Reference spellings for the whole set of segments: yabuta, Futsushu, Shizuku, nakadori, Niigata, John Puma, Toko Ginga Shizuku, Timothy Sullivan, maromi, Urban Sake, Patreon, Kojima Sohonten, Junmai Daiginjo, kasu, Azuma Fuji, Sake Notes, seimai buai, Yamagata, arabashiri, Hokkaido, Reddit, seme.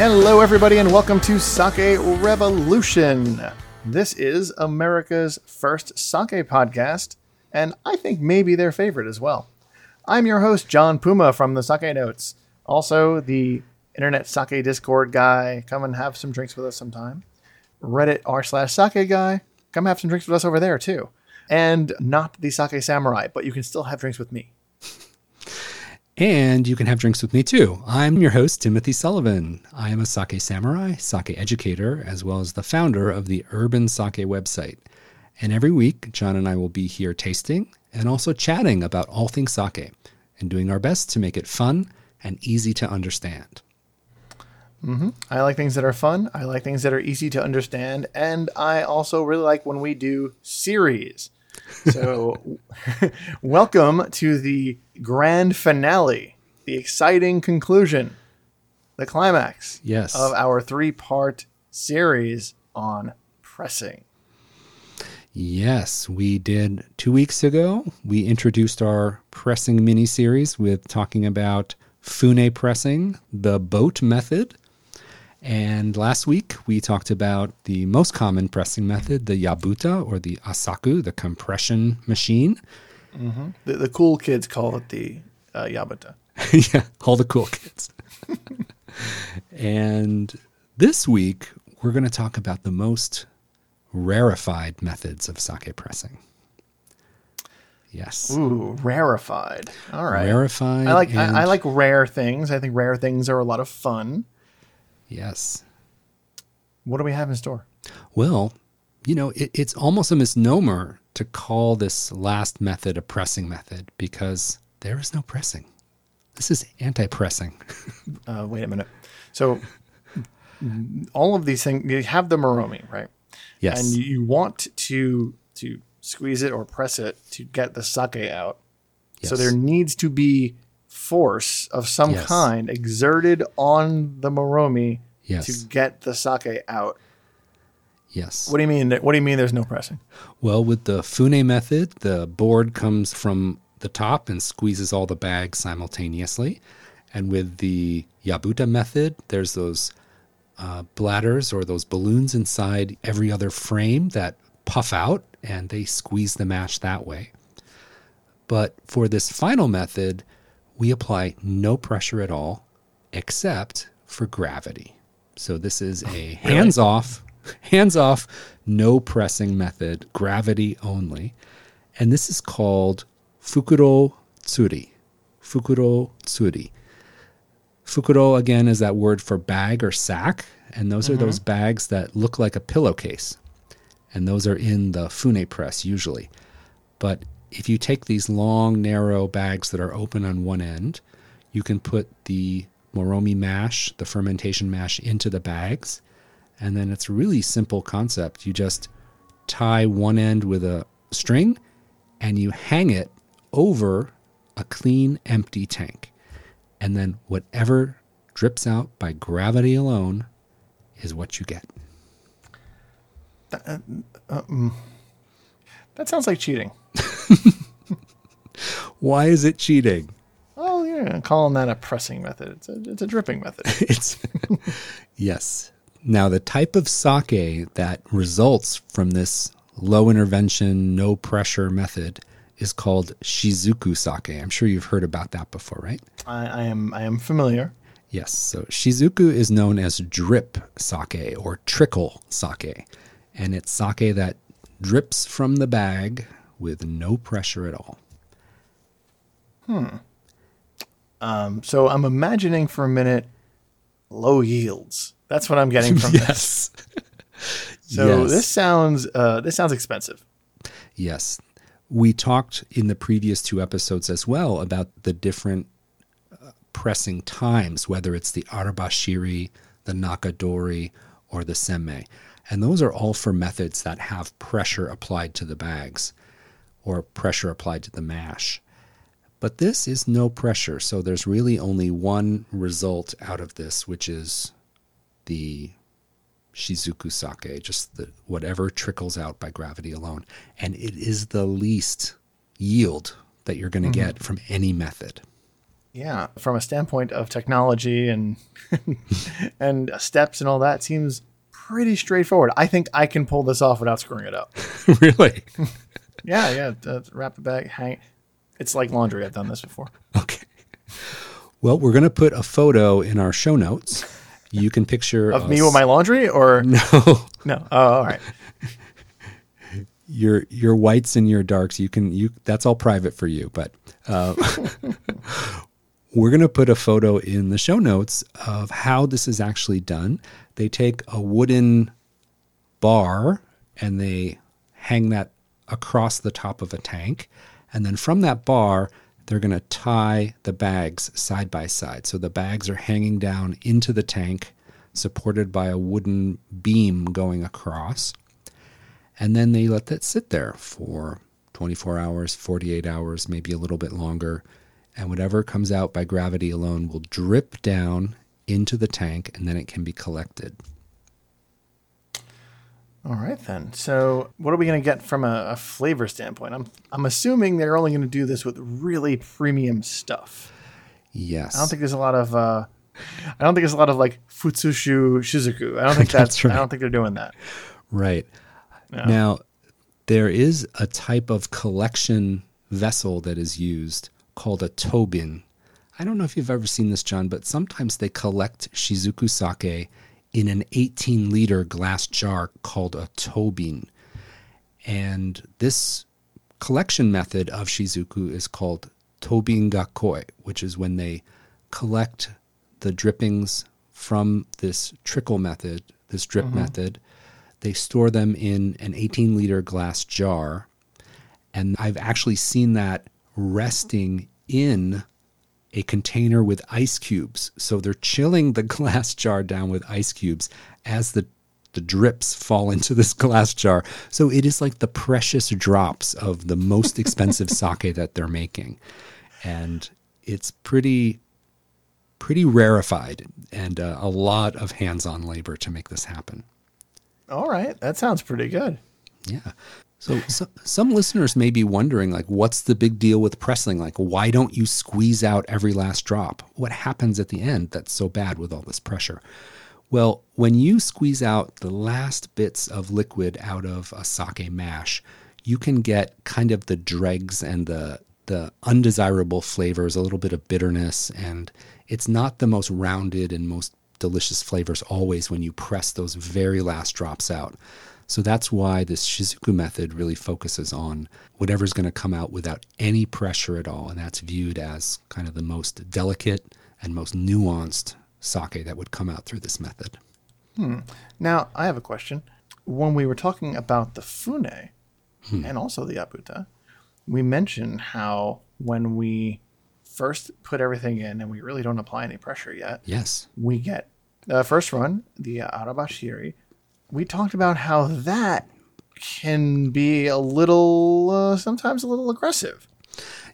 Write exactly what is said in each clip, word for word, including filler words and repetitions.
Hello, everybody, and welcome to Sake Revolution. This is America's first sake podcast, and I think maybe their favorite as well. I'm your host, John Puma from the Sake Notes, also the internet sake Discord guy. Come and have some drinks with us sometime. Reddit r slash sake guy. Come have some drinks with us over there, too. And not the sake samurai, but you can still have drinks with me. And you can have drinks with me, too. I'm your host, Timothy Sullivan. I am a sake samurai, sake educator, as well as the founder of the Urban Sake website. And every week, John and I will be here tasting and also chatting about all things sake and doing our best to make it fun and easy to understand. Mm-hmm. I like things that are fun. I like things that are easy to understand. And I also really like when we do series. So welcome to the grand finale, the exciting conclusion, the climax yes. of our three-part series on pressing. Yes, we did two weeks ago. We introduced our pressing mini-series with talking about Fune pressing, the boat method. And last week, we talked about the most common pressing method, the yabuta, or the assaku, the compression machine. Mm-hmm. The, the cool kids call it the uh, yabuta. Yeah, all the cool kids. And this week, we're going to talk about the most rarefied methods of sake pressing. Yes. Ooh, rarefied. All right. Rarefied. I like, I, I like rare things. I think rare things are a lot of fun. Yes. What do we have in store? Well, you know, it, it's almost a misnomer to call this last method a pressing method because there is no pressing. This is anti-pressing. uh, wait a minute. So all of these things, you have the maromi, right? Yes. And you want to to squeeze it or press it to get the sake out. Yes. So there needs to be force of some yes. kind exerted on the maromi yes. to get the sake out. Yes. What do you mean? What do you mean there's no pressing? Well, with the Fune method, the board comes from the top and squeezes all the bags simultaneously. And with the Yabuta method, there's those uh, bladders or those balloons inside every other frame that puff out and they squeeze the mash that way. But for this final method, we apply no pressure at all, except for gravity. So this is a hands-off, hands-off, no pressing method, gravity only. And this is called Fukuro Tsuri. Fukuro Tsuri. Fukuro, again, is that word for bag or sack. And those mm-hmm. are those bags that look like a pillowcase. And those are in the Fune press usually. But if you take these long, narrow bags that are open on one end, you can put the maromi mash, the fermentation mash, into the bags. And then it's a really simple concept. You just tie one end with a string and you hang it over a clean, empty tank. And then whatever drips out by gravity alone is what you get. Uh, um, that sounds like cheating. Why is it cheating? Oh, yeah, calling that a pressing method. It's a, it's a dripping method. It's yes. Now, the type of sake that results from this low intervention, no pressure method is called Shizuku sake. I'm sure you've heard about that before, right? I, I am. I am familiar. Yes. So Shizuku is known as drip sake or trickle sake, and it's sake that drips from the bag with no pressure at all. Hmm. Um, so I'm imagining for a minute low yields. That's what I'm getting from yes. this. So yes. this sounds uh, this sounds expensive. Yes. We talked in the previous two episodes as well about the different uh, pressing times, whether it's the arabashiri, the nakadori, or the seme. And those are all for methods that have pressure applied to the bags or pressure applied to the mash. But this is no pressure, so there's really only one result out of this, which is the Shizuku sake, just the, whatever trickles out by gravity alone. And it is the least yield that you're going to mm-hmm. get from any method. yeah, from a standpoint of technology and and steps and all that, seems pretty straightforward. I think I can pull this off without screwing it up. Really? Yeah, yeah. Uh, wrap it back. Hang. It's like laundry. I've done this before. Okay. Well, we're going to put a photo in our show notes. You can picture of us. Me with my laundry, or no, no. Oh, all right. Your your whites and your darks, you can you. That's all private for you. But uh, we're going to put a photo in the show notes of how this is actually done. They take a wooden bar and they hang that across the top of a tank, and then from that bar, they're going to tie the bags side by side. So the bags are hanging down into the tank, supported by a wooden beam going across. And then they let that sit there for twenty-four hours, forty-eight hours, maybe a little bit longer. And whatever comes out by gravity alone will drip down into the tank, and then it can be collected. All right, then. So what are we going to get from a, a flavor standpoint? I'm I'm assuming they're only going to do this with really premium stuff. Yes. I don't think there's a lot of uh, I don't think there's a lot of like Futsushu Shizuku. I don't think that's, that's right. I don't think they're doing that. Right. No. Now, there is a type of collection vessel that is used called a tobin. I don't know if you've ever seen this, John, but sometimes they collect Shizuku sake in an eighteen-liter glass jar called a tobin. And this collection method of Shizuku is called tobin gakoi, which is when they collect the drippings from this trickle method, this drip mm-hmm. method. They store them in an eighteen-liter glass jar. And I've actually seen that resting in a container with ice cubes. So they're chilling the glass jar down with ice cubes as the, the drips fall into this glass jar. So it is like the precious drops of the most expensive sake that they're making. And it's pretty, pretty rarefied and uh, a lot of hands-on labor to make this happen. All right. That sounds pretty good. Yeah. So, so some listeners may be wondering, like, what's the big deal with pressing? Like, why don't you squeeze out every last drop? What happens at the end that's so bad with all this pressure? Well, when you squeeze out the last bits of liquid out of a sake mash, you can get kind of the dregs and the the undesirable flavors, a little bit of bitterness, and it's not the most rounded and most delicious flavors always when you press those very last drops out. So that's why this Shizuku method really focuses on whatever's going to come out without any pressure at all. And that's viewed as kind of the most delicate and most nuanced sake that would come out through this method. Hmm. Now, I have a question. When we were talking about the Fune hmm. and also the Yabuta, we mentioned how when we first put everything in and we really don't apply any pressure yet, yes, we get the first run, the arabashiri. We talked about how that can be a little, uh, sometimes a little aggressive.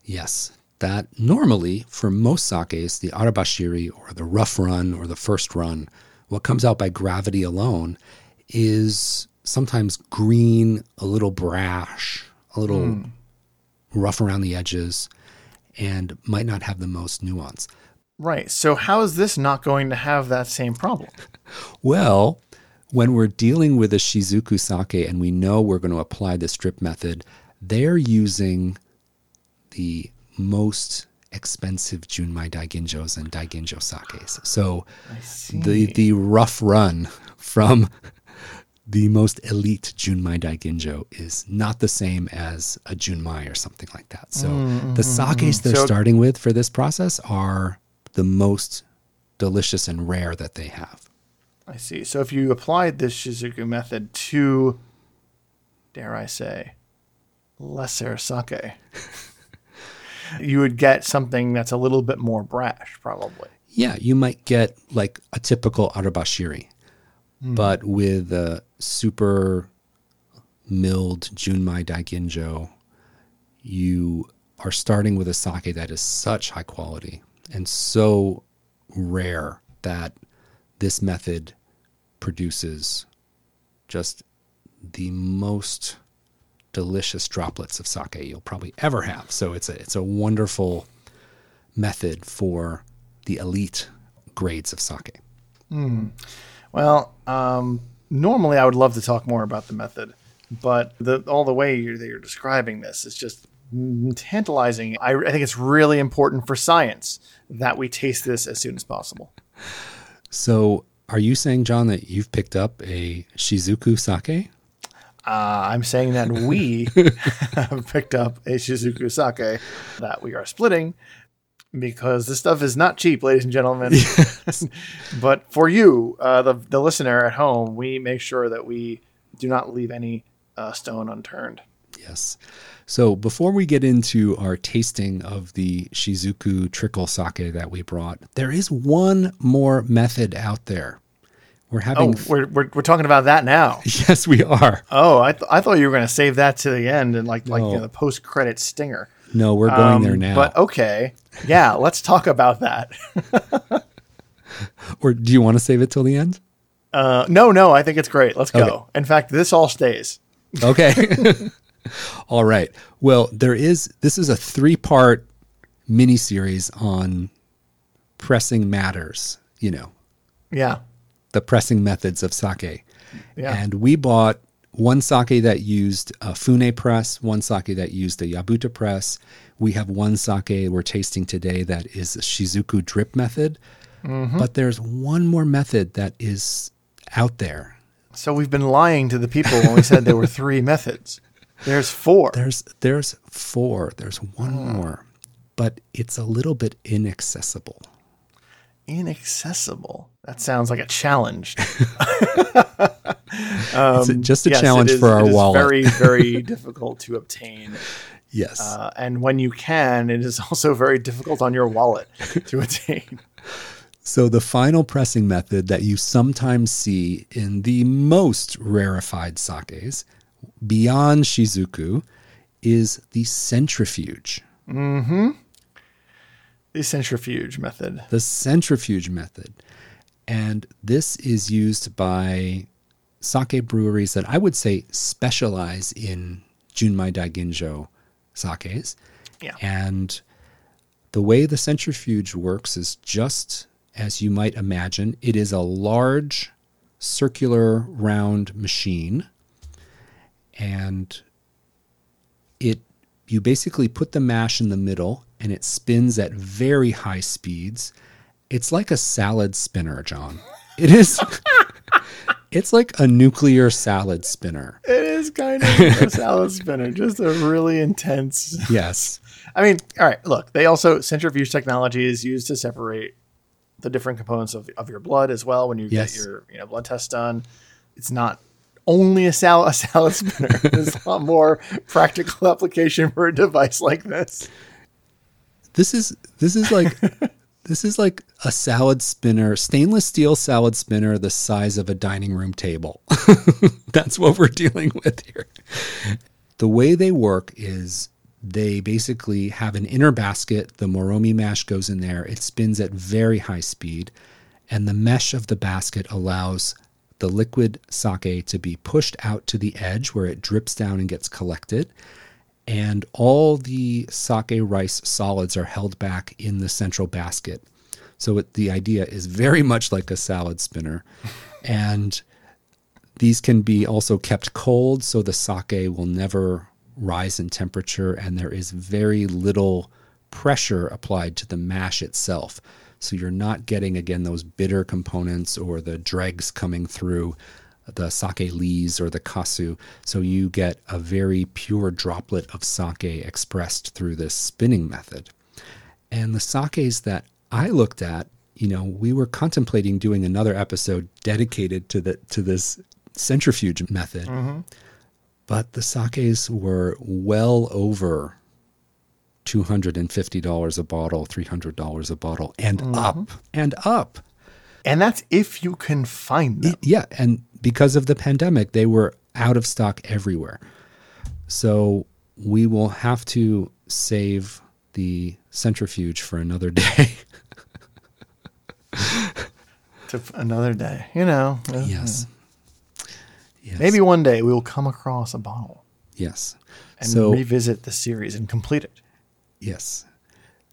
Yes, that normally for most sakes, the arabashiri or the rough run or the first run, what comes out by gravity alone is sometimes green, a little brash, a little mm. rough around the edges, and might not have the most nuance. Right. So how is this not going to have that same problem? Well, when we're dealing with a Shizuku sake and we know we're going to apply the drip method, they're using the most expensive Junmai Daiginjos and Daiginjo sakes. So the the rough run from the most elite Junmai Daiginjo is not the same as a Junmai or something like that. So mm-hmm. the sakes they're so, starting with for this process are the most delicious and rare that they have. I see. So if you applied this Shizuku method to, dare I say, lesser sake, you would get something that's a little bit more brash, probably. Yeah, you might get like a typical arabashiri, mm. but with a super milled Junmai Daiginjo, you are starting with a sake that is such high quality and so rare that this method produces just the most delicious droplets of sake you'll probably ever have. So it's a it's a wonderful method for the elite grades of sake? Mm. Well, um, normally I would love to talk more about the method, but the, all the way you're, you're describing this is just tantalizing. I, I think it's really important for science that we taste this as soon as possible. So are you saying, John, that you've picked up a Shizuku sake? Uh, I'm saying that we have picked up a Shizuku sake that we are splitting because this stuff is not cheap, ladies and gentlemen. Yes. But for you, uh, the, the listener at home, we make sure that we do not leave any uh, stone unturned. Yes. So before we get into our tasting of the Shizuku trickle sake that we brought, there is one more method out there. We're having. Oh, we're, we're we're talking about that now. Yes, we are. Oh, I th- I thought you were going to save that to the end and like like no. you know, the post credit stinger. No, we're going um, there now. But okay, yeah, let's talk about that. Or do you want to save it till the end? Uh, no, no, I think it's great. Let's okay. go. In fact, this all stays. Okay. All right. Well, there is. This is a three part mini series on pressing matters. You know. Yeah. The pressing methods of sake. Yeah. And we bought one sake that used a Fune press, one sake that used a Yabuta press. We have one sake we're tasting today that is a Shizuku drip method. Mm-hmm. But there's one more method that is out there. So we've been lying to the people when we said there were three methods. There's four. There's there's four. There's one oh. more. But it's a little bit inaccessible. Inaccessible. That sounds like a challenge. um, it's just a yes, challenge is, for our it wallet. It's very, very difficult to obtain. Yes. Uh, and when you can, it is also very difficult on your wallet to attain. So the final pressing method that you sometimes see in the most rarefied sakes beyond Shizuku is the centrifuge. Mm-hmm. The centrifuge method. The centrifuge method. And this is used by sake breweries that I would say specialize in Junmai Daiginjo sakes. Yeah. And the way the centrifuge works is just as you might imagine. It is a large circular round machine. And it you basically put the mash in the middle and it spins at very high speeds. It's like a salad spinner, John. It is. It's like a nuclear salad spinner. It is kind of a salad spinner, just a really intense. Yes. I mean, all right, look, they also centrifuge technology is used to separate the different components of, of your blood as well. When you yes. get your you know, blood test done, it's not only a salad, a salad spinner. There's a lot more practical application for a device like this. This is this is like this is like a salad spinner, stainless steel salad spinner the size of a dining room table. That's what we're dealing with here. The way they work is they basically have an inner basket. The maromi mash goes in there. It spins at very high speed, and the mesh of the basket allows the liquid sake to be pushed out to the edge where it drips down and gets collected. And all the sake rice solids are held back in the central basket. So it, the idea is very much like a salad spinner. And these can be also kept cold so the sake will never rise in temperature and there is very little pressure applied to the mash itself. So you're not getting, again, those bitter components or the dregs coming through the sake lees or the kasu. So you get a very pure droplet of sake expressed through this spinning method. And the sakes that I looked at, you know, we were contemplating doing another episode dedicated to the to this centrifuge method. Mm-hmm. But the sakes were well over two hundred fifty dollars a bottle, three hundred dollars a bottle, and mm-hmm. up, and up. And that's if you can find them. It, yeah, and because of the pandemic, they were out of stock everywhere. So we will have to save the centrifuge for another day. to another day, you know. Yes. Uh, yes. Maybe one day we will come across a bottle. Yes. And so, revisit the series and complete it. Yes.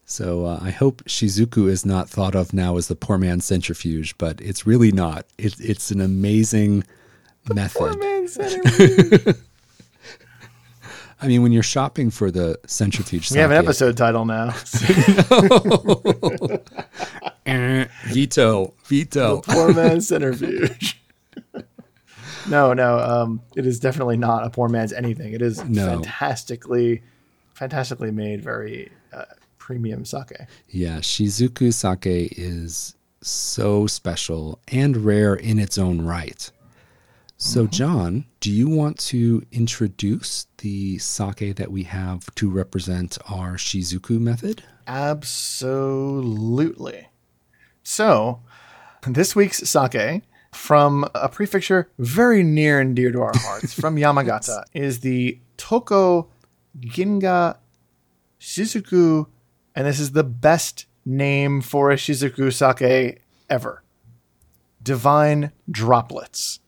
So uh, I hope Shizuku is not thought of now as the poor man's centrifuge, but it's really not. It, it's an amazing the method. Poor man's centrifuge. I mean, when you're shopping for the centrifuge, we have an episode title now. no. Veto, veto. The poor man's centrifuge. no, no, um, it is definitely not a poor man's anything. It is no. fantastically, fantastically made, very uh, premium sake. Yeah, Shizuku sake is so special and rare in its own right. So, John, do you want to introduce the sake that we have to represent our Shizuku method? Absolutely. So, this week's sake from a prefecture very near and dear to our hearts, from Yamagata, is the Toko Ginga Shizuku, and this is the best name for a Shizuku sake ever. Divine Droplets.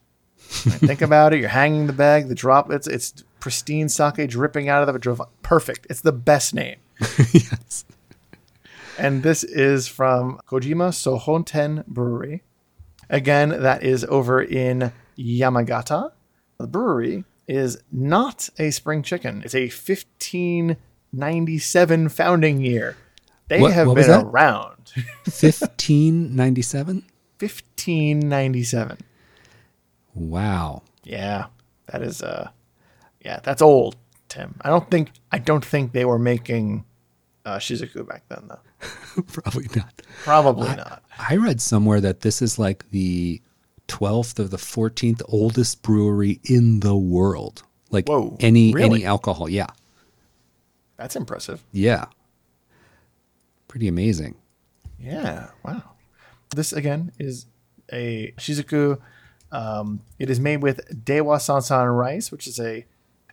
Right, think about it. You're hanging the bag, the droplets. It's, it's pristine sake dripping out of the drop. Perfect. It's the best name. Yes. And this is from Kojima Sohonten Brewery. Again, that is over in Yamagata. The brewery is not a spring chicken. It's a fifteen ninety-seven founding year. They what, have what been around. fifteen ninety-seven? fifteen ninety-seven. Wow. Yeah, that is uh yeah, that's old, Tim. I don't think I don't think they were making uh, Shizuku back then though. Probably not. Probably I, not. I read somewhere that this is like the twelfth or the fourteenth oldest brewery in the world. Like Whoa, any really? any alcohol, yeah. That's impressive. Yeah. Pretty amazing. Yeah, wow. This again is a Shizuku. Um, it is made with Dewa Sansan rice, which is a,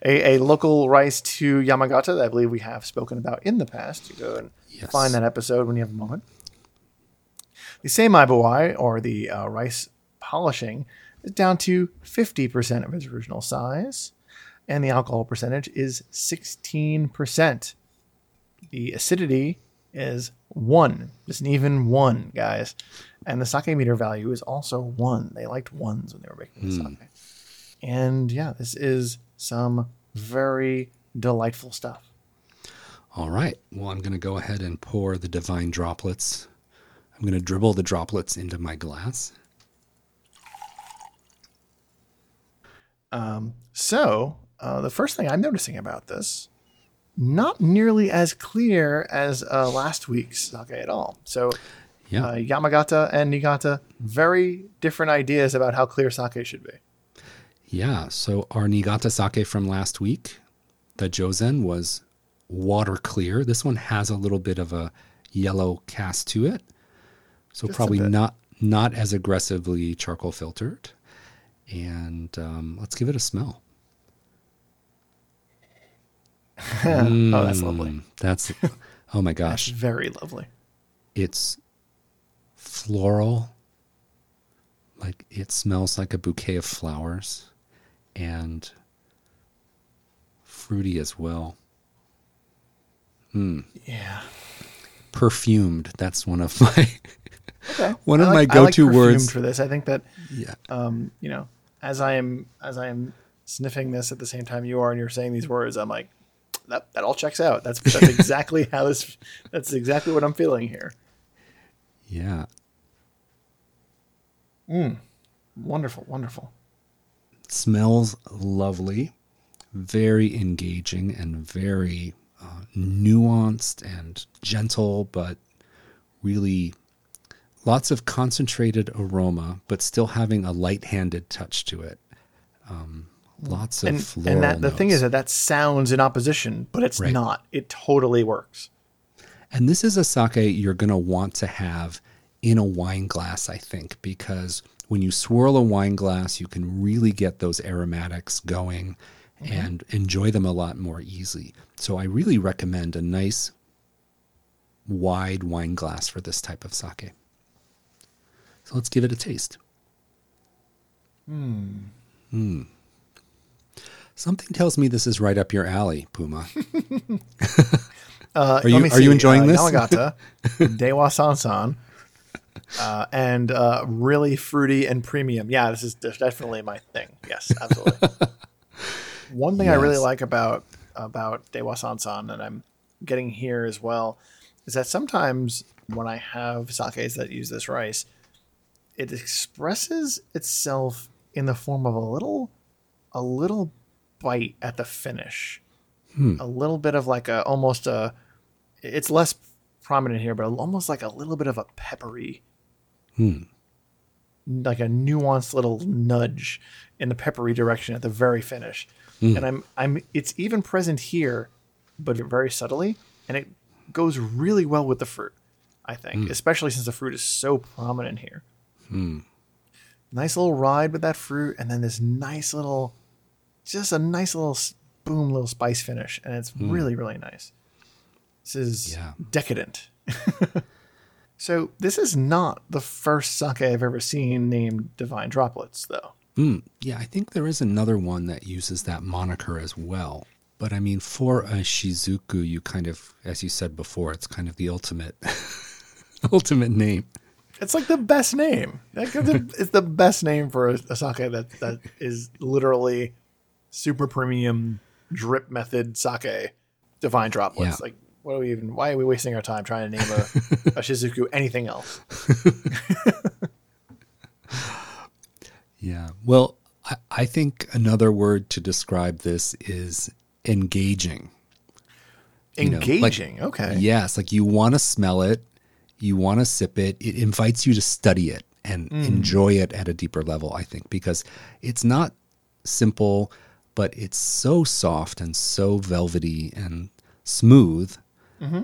a, a local rice to Yamagata that I believe we have spoken about in the past. You go and yes. find that episode when you have a moment. The seimai buai, or the uh, rice polishing, is down to fifty percent of its original size, and the alcohol percentage is sixteen percent. The acidity is one. Just an even one, guys. And the sake meter value is also one. They liked ones when they were making the mm. sake. And yeah, this is some very delightful stuff. All right. Well, I'm going to go ahead and pour the divine droplets. I'm going to dribble the droplets into my glass. Um, so uh, the first thing I'm noticing about this, not nearly as clear as uh, last week's sake at all. So... Yeah. Uh, Yamagata and Niigata, very different ideas about how clear sake should be. Yeah, so our Niigata sake from last week, the Jozen, was water clear. This one has a little bit of a yellow cast to it, so Just probably not not as aggressively charcoal filtered. And um, let's give it a smell. mm, oh, that's lovely. That's oh my gosh, that's very lovely. It's floral, like it smells like a bouquet of flowers, and fruity as well. Mm. Yeah, perfumed. That's one of my okay. one I of like, my go-to I like words for this. I think that yeah. Um, you know, as I am as I am sniffing this at the same time you are, and you're saying these words, I'm like, that that all checks out. That's that's exactly how this. That's exactly what I'm feeling here. Yeah. Mm. Wonderful, wonderful. Smells lovely, very engaging, and very uh, nuanced and gentle, but really lots of concentrated aroma, but still having a light-handed touch to it. Um, lots of and, floral And that, the notes. Thing is that that sounds in opposition, but it's right. not. It totally works. And this is a sake you're going to want to have in a wine glass, I think, because when you swirl a wine glass, you can really get those aromatics going mm-hmm. and enjoy them a lot more easily. So I really recommend a nice wide wine glass for this type of sake. So let's give it a taste. Hmm. Hmm. Something tells me this is right up your alley, Puma. Uh, are you, let me are see. you enjoying uh, this? Yamagata, Dewa Sansan, uh, and uh, really fruity and premium. Yeah, this is definitely my thing. Yes, absolutely. One thing yes. I really like about about Dewa Sansan, and I'm getting here as well, is that sometimes when I have sakes that use this rice, it expresses itself in the form of a little, a little bite at the finish. Hmm. A little bit of like a, almost a, it's less prominent here, but almost like a little bit of a peppery, hmm. like a nuanced little nudge in the peppery direction at the very finish. Hmm. And I'm, I'm, it's even present here, but very subtly. And it goes really well with the fruit, I think, hmm. especially since the fruit is so prominent here. Hmm. Nice little ride with that fruit. And then this nice little, just a nice little boom, little spice finish. And it's mm. really, really nice. This is yeah. decadent. So this is not the first sake I've ever seen named Divine Droplets, though. Mm. Yeah, I think there is another one that uses that moniker as well. But I mean, for a Shizuku, you kind of, as you said before, it's kind of the ultimate, ultimate name. It's like the best name. It's the best name for a, a sake that, that is literally super premium drip method sake, Divine Droplets. Yeah. Like, what are we even? Why are we wasting our time trying to name a, a Shizuku anything else? Yeah. Well, I, I think another word to describe this is engaging. Engaging. You know, like, okay. Yes. Like you want to smell it. You want to sip it. It invites you to study it and mm. enjoy it at a deeper level, I think, because it's not simple, but it's so soft and so velvety and smooth mm-hmm.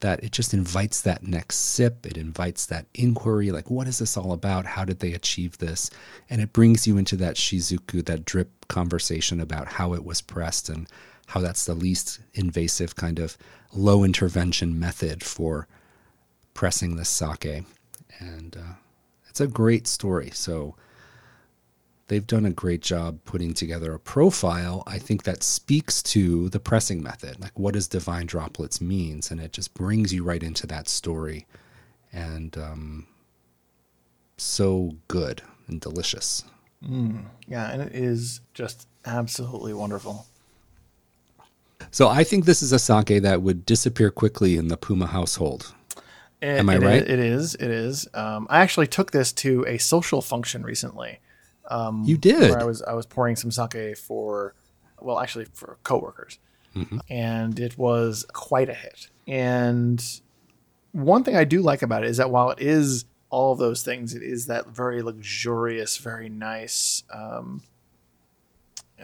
that it just invites that next sip. It invites that inquiry, like, what is this all about? How did they achieve this? And it brings you into that Shizuku, that drip conversation about how it was pressed and how that's the least invasive kind of low intervention method for pressing this sake. And uh, it's a great story. So they've done a great job putting together a profile, I think, that speaks to the pressing method. Like, what does Divine Droplets means? And it just brings you right into that story. And um, so good and delicious. Mm, yeah, and it is just absolutely wonderful. So I think this is a sake that would disappear quickly in the Puma household. It, Am I it right? Is, it is. It is. Um, I actually took this to a social function recently. Um, you did. Where I was I was pouring some sake for, well, actually for coworkers, mm-hmm. and it was quite a hit. And one thing I do like about it is that while it is all of those things, it is that very luxurious, very nice, um,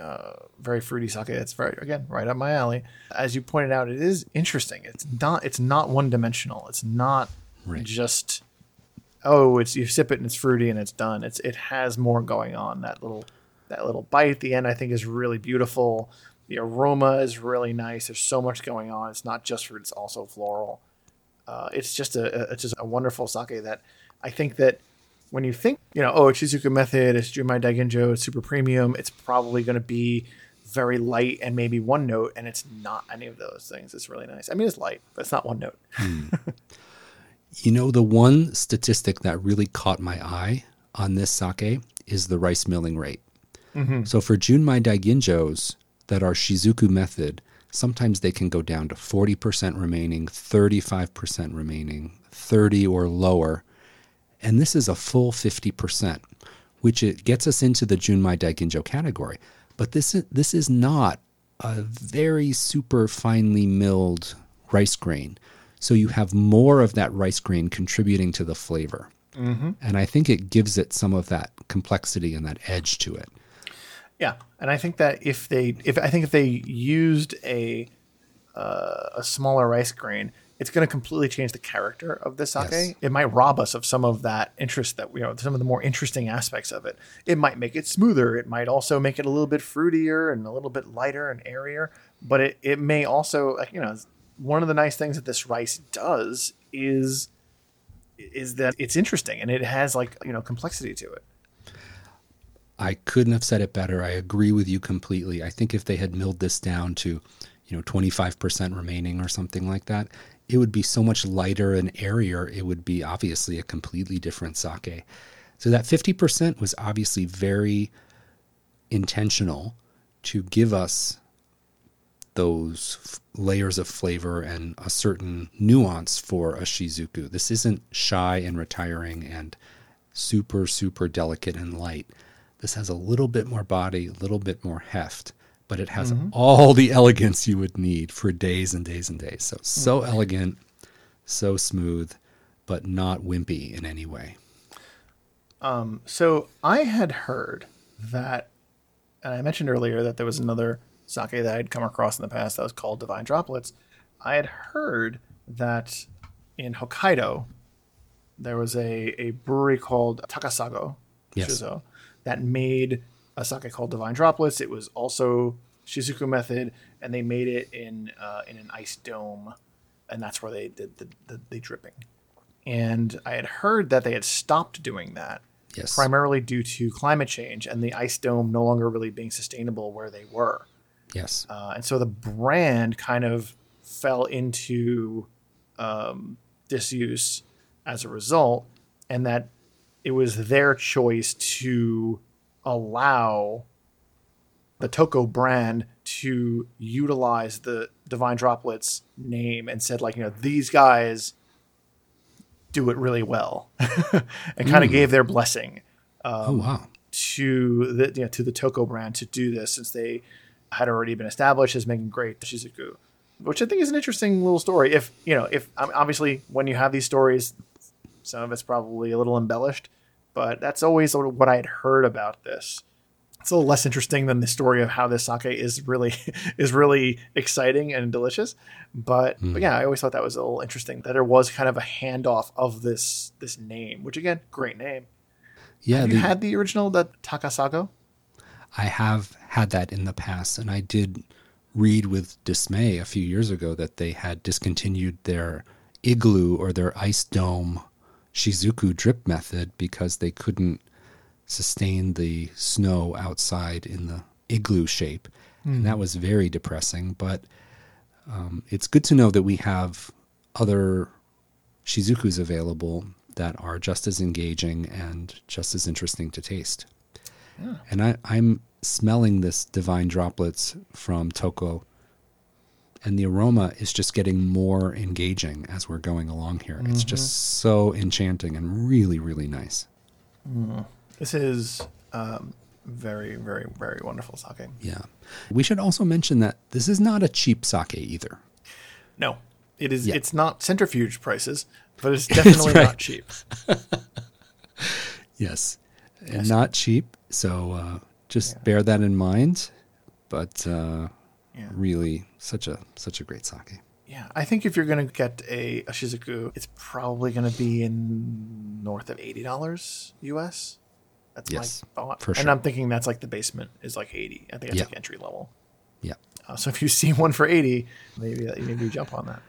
uh, very fruity sake. It's very, again, right up my alley. As you pointed out, it is interesting. It's not. It's not one dimensional. It's not right. just. Oh, it's you sip it and it's fruity and it's done. It's it has more going on. That little that little bite at the end, I think, is really beautiful. The aroma is really nice. There's so much going on. It's not just fruit; it's also floral. Uh, it's just a, a it's just a wonderful sake that I think that when you think, you know, oh, it's Shizuku method, it's Junmai Daiginjo, it's super premium. It's probably going to be very light and maybe one note, and it's not any of those things. It's really nice. I mean, it's light, but it's not one note. Hmm. You know, the one statistic that really caught my eye on this sake is the rice milling rate. Mm-hmm. So for Junmai Daiginjos that are Shizuku method, sometimes they can go down to forty percent remaining, thirty-five percent remaining, thirty or lower. And this is a full fifty percent, which it gets us into the Junmai Daiginjo category. But this is, this is not a very super finely milled rice grain. So you have more of that rice grain contributing to the flavor. Mm-hmm. And I think it gives it some of that complexity and that edge to it. Yeah. And I think that if they, if I think if they used a, uh, a smaller rice grain, it's going to completely change the character of the sake. Yes. It might rob us of some of that interest that we you know, some of the more interesting aspects of it. It might make it smoother. It might also make it a little bit fruitier and a little bit lighter and airier, but it, it may also, you know, one of the nice things that this rice does is is that it's interesting and it has, like, you know, complexity to it. I couldn't have said it better. I agree with you completely. I think if they had milled this down to, you know, twenty-five percent remaining or something like that, it would be so much lighter and airier. It would be obviously a completely different sake. So that fifty percent was obviously very intentional to give us those f- layers of flavor and a certain nuance for a Shizuku. This isn't shy and retiring and super, super delicate and light. This has a little bit more body, a little bit more heft, but it has mm-hmm. all the elegance you would need for days and days and days. So, so okay. elegant, so smooth, but not wimpy in any way. Um, so I had heard that, and I mentioned earlier that there was another sake that I'd come across in the past that was called Divine Droplets. I had heard that in Hokkaido, there was a, a brewery called Takasago yes. Shuzo that made a sake called Divine Droplets. It was also Shizuku method, and they made it in uh, in an ice dome, and that's where they did the, the, the dripping. And I had heard that they had stopped doing that yes. primarily due to climate change and the ice dome no longer really being sustainable where they were. Yes. Uh, and so the brand kind of fell into um, disuse as a result, and that it was their choice to allow the Toko brand to utilize the Divine Droplets name and said, like, you know, these guys do it really well and mm. kind of gave their blessing um, oh, wow. to the you know, to the Toko brand to do this, since they had already been established as making great Shizuku, which I think is an interesting little story. If, you know, if obviously when you have these stories, some of it's probably a little embellished, but that's always sort of what I had heard about this. It's a little less interesting than the story of how this sake is really is really exciting and delicious. But, mm. but yeah, I always thought that was a little interesting that there was kind of a handoff of this this name, which again, great name. Yeah, have the, you had the original, the Takasago? I have had that in the past, and I did read with dismay a few years ago that they had discontinued their igloo or their ice dome Shizuku drip method because they couldn't sustain the snow outside in the igloo shape. Mm. And that was very depressing, but um, it's good to know that we have other Shizukus available that are just as engaging and just as interesting to taste. Yeah. And I, I'm smelling this Divine Droplets from Toko, and the aroma is just getting more engaging as we're going along here. Mm-hmm. It's just so enchanting and really, really nice. Mm. This is um, very, very, very wonderful sake. Yeah. We should also mention that this is not a cheap sake either. No, it is. Yeah. It's not centrifuge prices, but it's definitely right. not cheap. yes. yes. Not cheap. So uh, just yeah. bear that in mind. But uh, yeah. really such a, such a great sake. Yeah. I think if you're going to get a, a Shizuku, it's probably going to be in north of eighty dollars U S. That's yes, my thought. For sure. And I'm thinking that's like the basement is like eighty. I think that's yeah. like entry level. Yeah. Uh, so if you see one for eighty, maybe that, maybe you jump on that.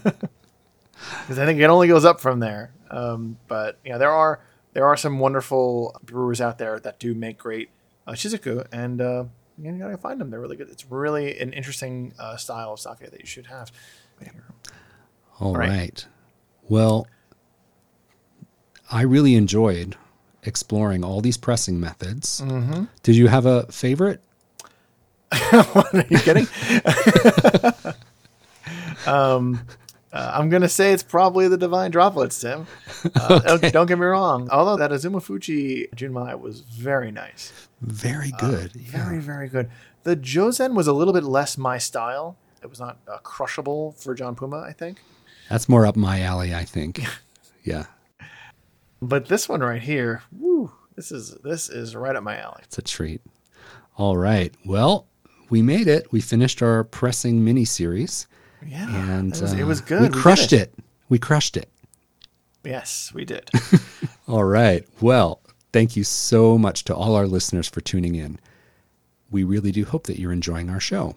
Because uh, I think it only goes up from there. Um, but you know, there are there are some wonderful brewers out there that do make great uh, Shizuku, and uh, you gotta find them. They're really good. It's really an interesting uh, style of sake that you should have. All, All right. right. Well, I really enjoyed exploring all these pressing methods. Mm-hmm. Did you have a favorite? What are you kidding? um, uh, I'm going to say it's probably the Divine Droplets, Tim. Uh, okay. don't, don't get me wrong. Although that Azuma Fuji Junmai was very nice. Very good. Uh, yeah. Very, very good. The Jozen was a little bit less my style. It was not uh, crushable for John Puma, I think. That's more up my alley, I think. Yeah. But this one right here, woo, this is this is right up my alley. It's a treat. All right. Well, we made it. We finished our pressing mini-series. Yeah, and, was, uh, it was good. We, we crushed it. it. We crushed it. Yes, we did. All right. Well, thank you so much to all our listeners for tuning in. We really do hope that you're enjoying our show.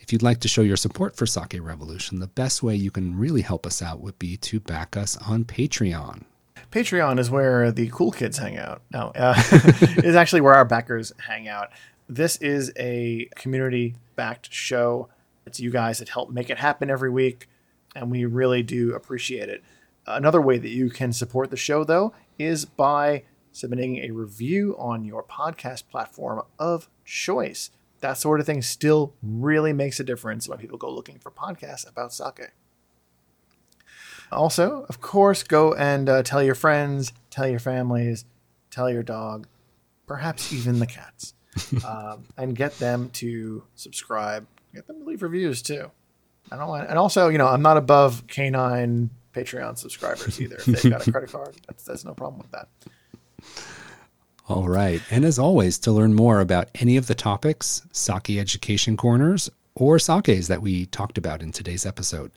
If you'd like to show your support for Sake Revolution, the best way you can really help us out would be to back us on Patreon. Patreon is where the cool kids hang out. No, uh, it's actually where our backers hang out. This is a community-backed show It's you guys that help make it happen every week, and we really do appreciate it. Another way that you can support the show, though, is by submitting a review on your podcast platform of choice. That sort of thing still really makes a difference when people go looking for podcasts about sake. Also, of course, go and uh, tell your friends, tell your families, tell your dog, perhaps even the cats, um, and get them to subscribe. Get them to leave reviews, too. I don't want, and also, you know, I'm not above canine Patreon subscribers either. If they've got a credit card, that's, that's no problem with that. All right. And as always, to learn more about any of the topics, sake education corners, or sakes that we talked about in today's episode,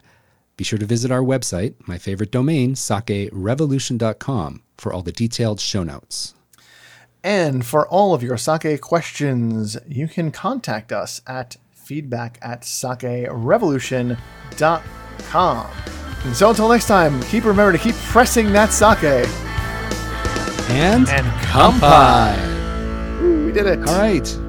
be sure to visit our website, my favorite domain, sake revolution dot com, for all the detailed show notes. And for all of your sake questions, you can contact us at feedback at sake revolution dot com. And so until next time, keep remember to keep pressing that sake. And, and kanpai. Ooh, we did it. All right.